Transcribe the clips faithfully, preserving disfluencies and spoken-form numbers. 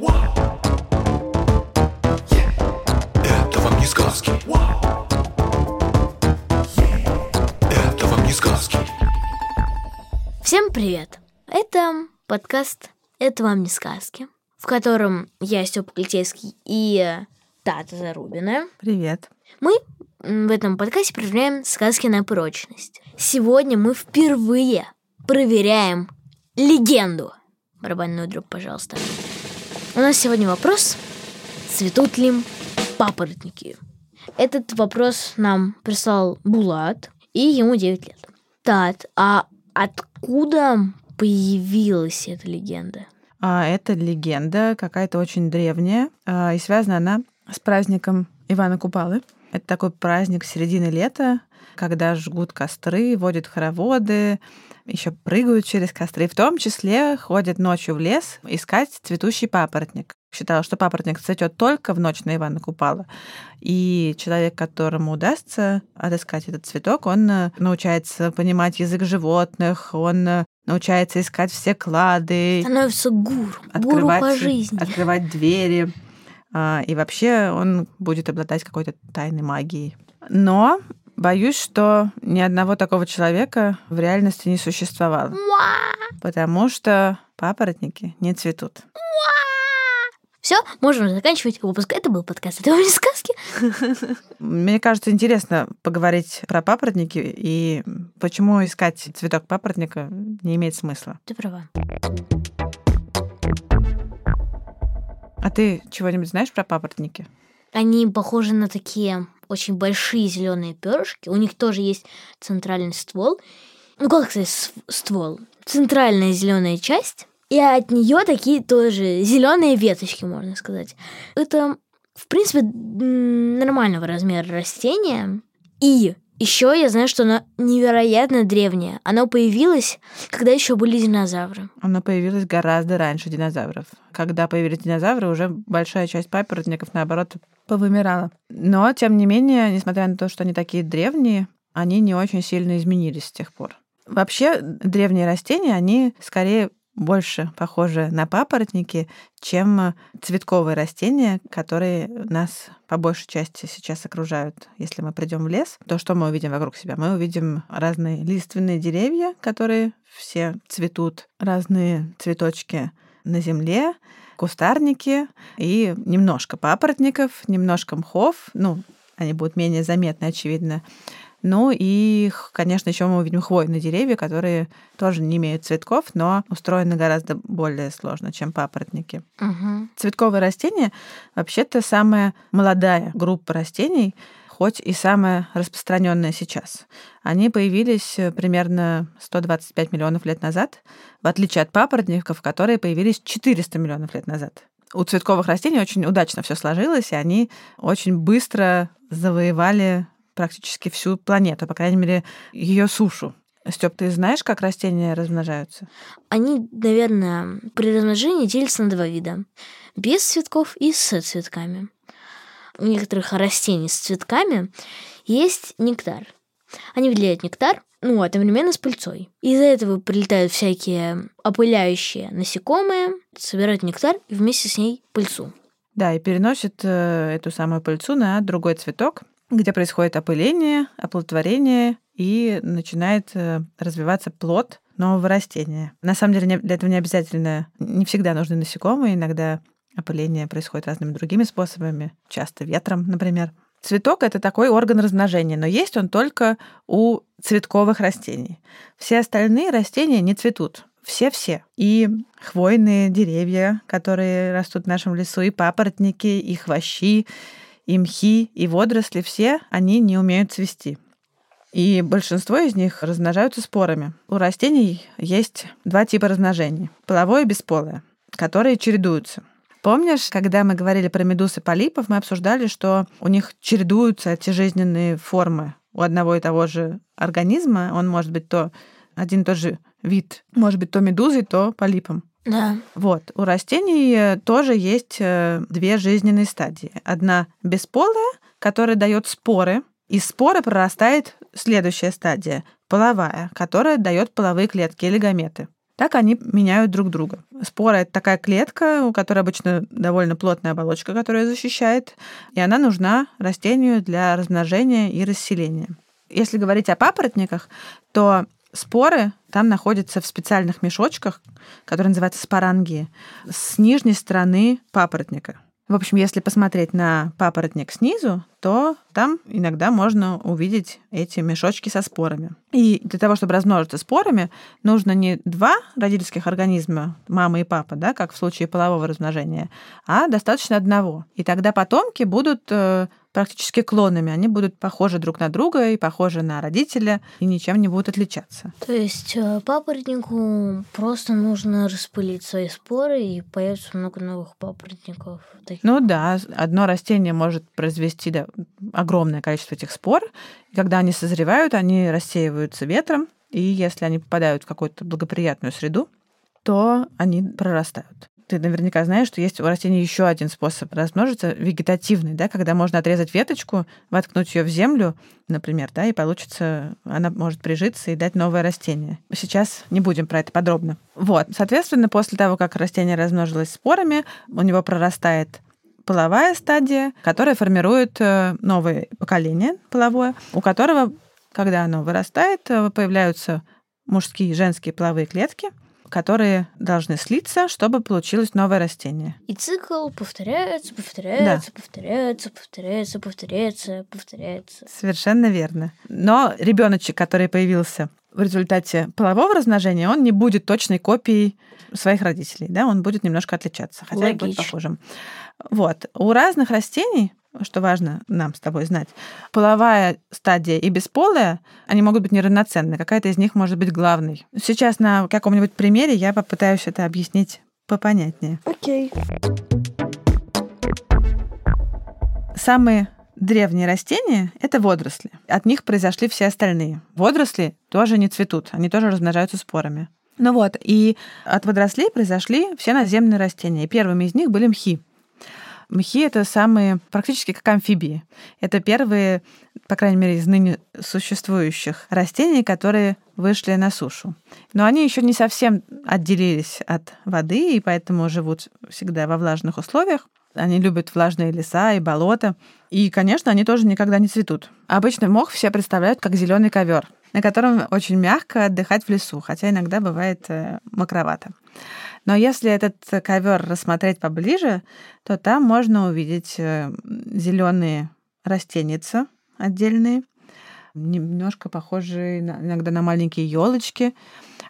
Wow. Yeah. Это вам не сказки. Wow. Yeah. Это вам не сказки. Всем привет. Это подкаст «Это вам не сказки», в котором я, Стёпа Калитейский, и Тата Зарубина. Привет. Мы в этом подкасте проверяем сказки на прочность. Сегодня мы впервые проверяем легенду. Барабанную дробь, пожалуйста. У нас сегодня вопрос: цветут ли папоротники? Этот вопрос нам прислал Булат, и ему девять лет. Тат, а откуда появилась эта легенда? А, это легенда какая-то очень древняя, а, и связана она с праздником Ивана Купалы. Это такой праздник середины лета, когда жгут костры, водят хороводы, еще прыгают через костры. В том числе ходят ночью в лес искать цветущий папоротник. Считала, что папоротник цветет только в ночь на Ивана Купала. И человек, которому удастся отыскать этот цветок, он научается понимать язык животных, он научается искать все клады. Становится гуру, гуру по жизни. Открывать двери. И вообще он будет обладать какой-то тайной магией. Но боюсь, что ни одного такого человека в реальности не существовало. Потому что папоротники не цветут. Все, можем заканчивать выпуск. Это был подкаст «Это вам не сказки». Мне кажется, интересно поговорить про папоротники и почему искать цветок папоротника не имеет смысла. Ты права. А ты чего-нибудь знаешь про папоротники? Они похожи на такие очень большие зеленые перышки. У них тоже есть центральный ствол. Ну, как сказать, ствол? Центральная зеленая часть. И от нее такие тоже зеленые веточки, можно сказать. Это, в принципе, нормального размера растение. И еще я знаю, что оно невероятно древнее. Оно появилось, когда еще были динозавры. Оно появилось гораздо раньше динозавров. Когда появились динозавры, уже большая часть папоротников, наоборот, повымирала. Но, тем не менее, несмотря на то, что они такие древние, они не очень сильно изменились с тех пор. Вообще, древние растения, они скорее больше похожи на папоротники, чем цветковые растения, которые нас по большей части сейчас окружают. Если мы придем в лес, то что мы увидим вокруг себя? Мы увидим разные лиственные деревья, которые все цветут, разные цветочки на земле, кустарники и немножко папоротников, немножко мхов. Ну, они будут менее заметны, очевидно. Ну и, конечно, еще мы увидим хвойные деревья, которые тоже не имеют цветков, но устроены гораздо более сложно, чем папоротники. Угу. Цветковые растения вообще-то самая молодая группа растений, хоть и самая распространенная сейчас. Они появились примерно сто двадцать пять миллионов лет назад, в отличие от папоротников, которые появились четыреста миллионов лет назад. У цветковых растений очень удачно все сложилось, и они очень быстро завоевали практически всю планету, по крайней мере, ее сушу. Стёп, ты знаешь, как растения размножаются? Они, наверное, при размножении делятся на два вида. Без цветков и с цветками. У некоторых растений с цветками есть нектар. Они выделяют нектар, ну, одновременно с пыльцой. Из-за этого прилетают всякие опыляющие насекомые, собирают нектар и вместе с ней пыльцу. Да, и переносят эту самую пыльцу на другой цветок, где происходит опыление, оплодотворение, и начинает развиваться плод нового растения. На самом деле для этого не обязательно, не всегда нужны насекомые, иногда опыление происходит разными другими способами, часто ветром, например. Цветок – это такой орган размножения, но есть он только у цветковых растений. Все остальные растения не цветут. Все-все. И хвойные деревья, которые растут в нашем лесу, и папоротники, и хвощи, и мхи, и водоросли, все они не умеют цвести. И большинство из них размножаются спорами. У растений есть два типа размножений – половое и бесполое, которые чередуются. Помнишь, когда мы говорили про медуз и полипов, мы обсуждали, что у них чередуются эти жизненные формы у одного и того же организма. Он может быть то один и тот же вид. Может быть, то медузой, то полипом. Да. Вот. У растений тоже есть две жизненные стадии. Одна бесполая, которая дает споры. Из споры прорастает следующая стадия, половая, которая дает половые клетки или гаметы. Так они меняют друг друга. Спора – это такая клетка, у которой обычно довольно плотная оболочка, которая защищает, и она нужна растению для размножения и расселения. Если говорить о папоротниках, то споры там находятся в специальных мешочках, которые называются спорангии, с нижней стороны папоротника. В общем, если посмотреть на папоротник снизу, то там иногда можно увидеть эти мешочки со спорами. И для того, чтобы размножиться спорами, нужно не два родительских организма, мама и папа, да, как в случае полового размножения, а достаточно одного. И тогда потомки будут практически клонами. Они будут похожи друг на друга и похожи на родителя, и ничем не будут отличаться. То есть папоротнику просто нужно распылить свои споры, и появится много новых папоротников. Ну да, одно растение может произвести, да, огромное количество этих спор. И когда они созревают, они рассеиваются ветром, и если они попадают в какую-то благоприятную среду, то они прорастают. Ты наверняка знаешь, что есть у растений еще один способ размножиться, вегетативный, да, когда можно отрезать веточку, воткнуть ее в землю, например, да, и получится, она может прижиться и дать новое растение. Сейчас не будем про это подробно. Вот, соответственно, после того, как растение размножилось спорами, у него прорастает половая стадия, которая формирует новое поколение половое, у которого, когда оно вырастает, появляются мужские и женские половые клетки, которые должны слиться, чтобы получилось новое растение. И цикл повторяется, повторяется, да. повторяется, повторяется, повторяется, повторяется. Совершенно верно. Но ребеночек, который появился в результате полового размножения, он не будет точной копией своих родителей, да, он будет немножко отличаться, хотя и будет похожим. Вот. У разных растений, что важно нам с тобой знать, половая стадия и бесполая, они могут быть неравноценны. Какая-то из них может быть главной. Сейчас на каком-нибудь примере я попытаюсь это объяснить попонятнее. Окей. Самые древние растения — это водоросли. От них произошли все остальные. Водоросли тоже не цветут, они тоже размножаются спорами. Ну вот, и от водорослей произошли все наземные растения. И первыми из них были мхи. Мхи — это самые, практически как амфибии. Это первые, по крайней мере, из ныне существующих растений, которые вышли на сушу. Но они еще не совсем отделились от воды, и поэтому живут всегда во влажных условиях. Они любят влажные леса и болота. И, конечно, они тоже никогда не цветут. Обычно мох все представляют как зеленый ковер, на котором очень мягко отдыхать в лесу, хотя иногда бывает мокровато. Но если этот ковер рассмотреть поближе, то там можно увидеть зеленые растеница отдельные, немножко похожие иногда на маленькие елочки.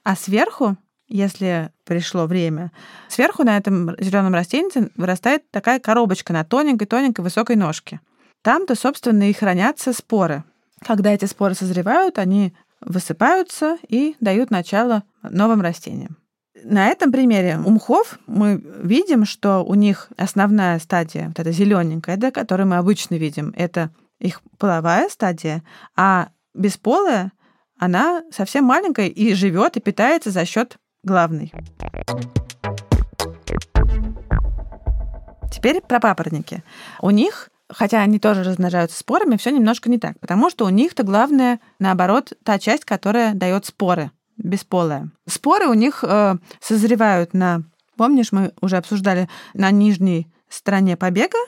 А сверху, если пришло время, сверху на этом зеленом растении вырастает такая коробочка на тоненькой-тоненькой высокой ножке. Там-то, собственно, и хранятся споры. Когда эти споры созревают, они высыпаются и дают начало новым растениям. На этом примере у мхов мы видим, что у них основная стадия, вот эта зелененькая, да, которую мы обычно видим, это их половая стадия, а бесполая, она совсем маленькая и живет и питается за счет главной. Теперь про папоротники. У них, хотя они тоже размножаются спорами, все немножко не так, потому что у них-то главное, наоборот, та часть, которая дает споры. Бесполая. Споры у них э, созревают на, помнишь, мы уже обсуждали, на нижней стороне побега,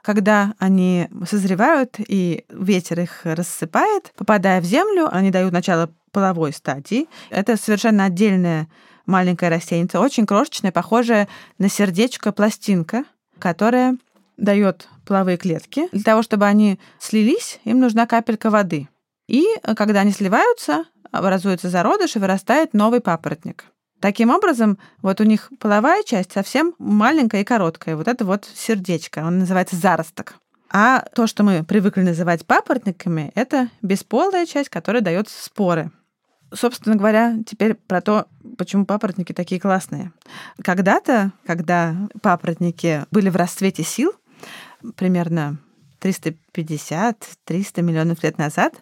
когда они созревают, и ветер их рассыпает, попадая в землю, они дают начало половой стадии. Это совершенно отдельная маленькая растеница, очень крошечная, похожая на сердечко пластинка, которая дает половые клетки. Для того, чтобы они слились, им нужна капелька воды. И когда они сливаются, образуется зародыш и вырастает новый папоротник. Таким образом, вот у них половая часть совсем маленькая и короткая. Вот это вот сердечко, он называется заросток. А то, что мы привыкли называть папоротниками, это бесполая часть, которая дает споры. Собственно говоря, теперь про то, почему папоротники такие классные. Когда-то, когда папоротники были в расцвете сил, примерно триста пятьдесят - триста миллионов лет назад,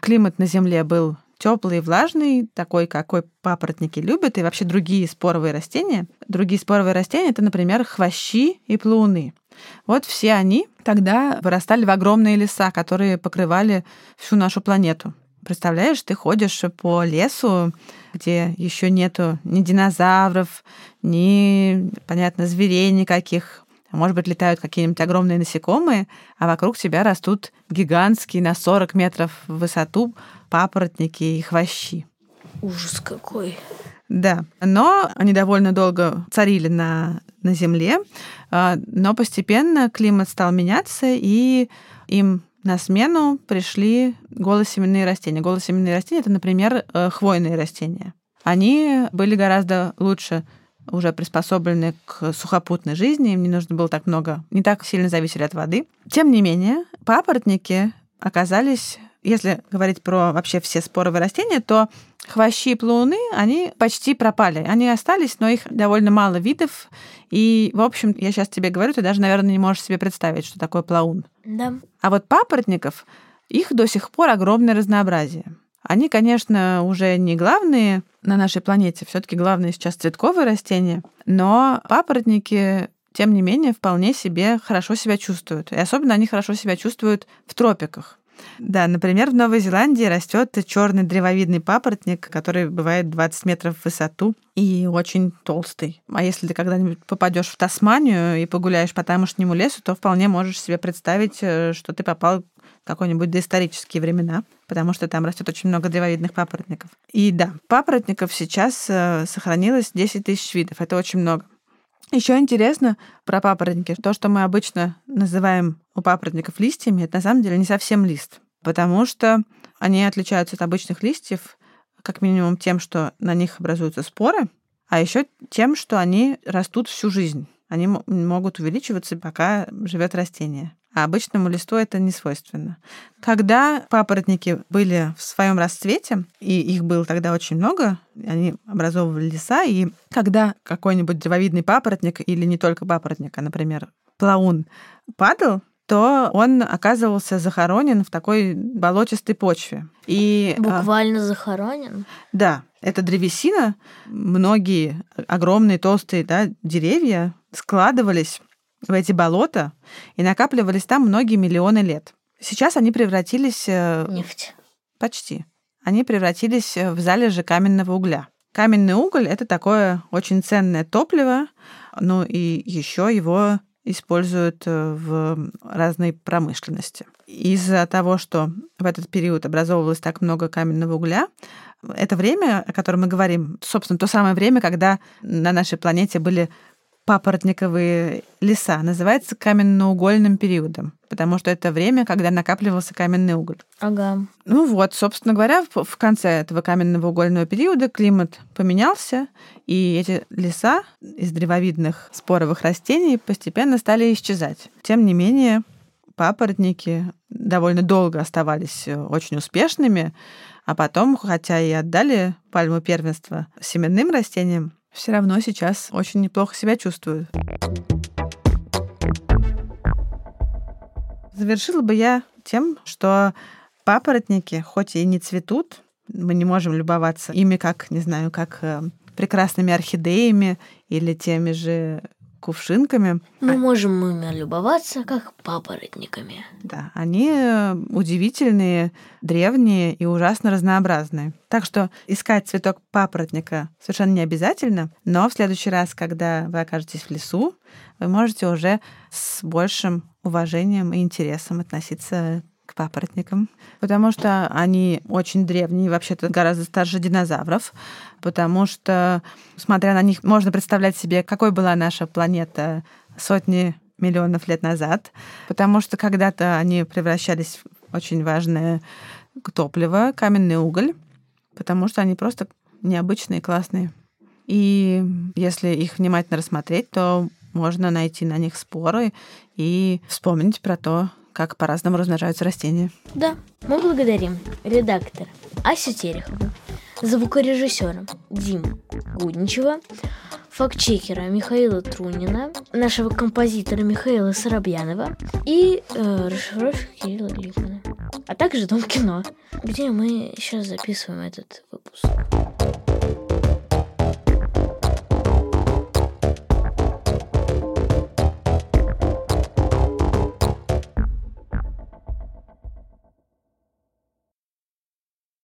климат на Земле был теплый и влажный, такой, какой папоротники любят, и вообще другие споровые растения. Другие споровые растения — это, например, хвощи и плауны. Вот все они тогда вырастали в огромные леса, которые покрывали всю нашу планету. Представляешь, ты ходишь по лесу, где еще нету ни динозавров, ни, понятно, зверей никаких. Может быть, летают какие-нибудь огромные насекомые, а вокруг тебя растут гигантские на сорок метров в высоту папоротники и хвощи. Ужас какой! Да, но они довольно долго царили на, на Земле, но постепенно климат стал меняться, и им на смену пришли голосеменные растения. Голосеменные растения — это, например, хвойные растения. Они были гораздо лучше уже приспособлены к сухопутной жизни, им не нужно было так много, не так сильно зависели от воды. Тем не менее, папоротники оказались, если говорить про вообще все споровые растения, то хвощи и плауны, они почти пропали. Они остались, но их довольно мало видов. И, в общем, я сейчас тебе говорю, ты даже, наверное, не можешь себе представить, что такое плаун. Да. А вот папоротников, их до сих пор огромное разнообразие. Они, конечно, уже не главные на нашей планете. Все-таки главные сейчас цветковые растения. Но папоротники, тем не менее, вполне себе хорошо себя чувствуют. И особенно они хорошо себя чувствуют в тропиках. Да, например, в Новой Зеландии растет черный древовидный папоротник, который бывает двадцать метров в высоту и очень толстый. А если ты когда-нибудь попадешь в Тасманию и погуляешь по тамошнему лесу, то вполне можешь себе представить, что ты попал в какие-нибудь доисторические времена, потому что там растет очень много древовидных папоротников. И да, папоротников сейчас сохранилось десять тысяч видов. Это очень много. Еще интересно про папоротники. То, что мы обычно называем у папоротников листьями, это на самом деле не совсем лист, потому что они отличаются от обычных листьев как минимум тем, что на них образуются споры, а еще тем, что они растут всю жизнь. Они м- могут увеличиваться, пока живет растение. А обычному листу это не свойственно. Когда папоротники были в своем расцвете, и их было тогда очень много, они образовывали леса, и когда какой-нибудь древовидный папоротник, или не только папоротник, а, например, плаун, падал, то он оказывался захоронен в такой болотистой почве. И, буквально захоронен? Да. Это древесина. Многие огромные толстые, да, деревья складывались в эти болота и накапливались там многие миллионы лет. Сейчас они превратились... Нефть. Почти. Они превратились в залежи каменного угля. Каменный уголь — это такое очень ценное топливо, ну и еще его используют в разной промышленности. Из-за того, что в этот период образовывалось так много каменного угля, это время, о котором мы говорим, собственно, то самое время, когда на нашей планете были папоротниковые леса, называется каменноугольным периодом, потому что это время, когда накапливался каменный уголь. Ага. Ну вот, собственно говоря, в конце этого каменного угольного периода климат поменялся, и эти леса из древовидных споровых растений постепенно стали исчезать. Тем не менее, папоротники довольно долго оставались очень успешными, а потом, хотя и отдали пальму первенства семенным растениям, все равно сейчас очень неплохо себя чувствуют. Завершила бы я тем, что папоротники, хоть и не цветут, мы не можем любоваться ими как, не знаю, как прекрасными орхидеями или теми же кувшинками. Мы можем ими любоваться как папоротниками. Да, они удивительные, древние и ужасно разнообразные. Так что искать цветок папоротника совершенно не обязательно, но в следующий раз, когда вы окажетесь в лесу, вы можете уже с большим уважением и интересом относиться к папоротникам, потому что они очень древние, вообще-то гораздо старше динозавров, потому что, смотря на них, можно представлять себе, какой была наша планета сотни миллионов лет назад, потому что когда-то они превращались в очень важное топливо, каменный уголь, потому что они просто необычные, классные. И если их внимательно рассмотреть, то можно найти на них споры и вспомнить про то, как по-разному размножаются растения. Да, мы благодарим редактора Асю Терехову, звукорежиссера Диму Гудничева, фактчекера Михаила Трунина, нашего композитора Михаила Сарабьянова и э, расшифровщика Кирилла Гликмана. а также Дом кино, где мы сейчас записываем этот выпуск.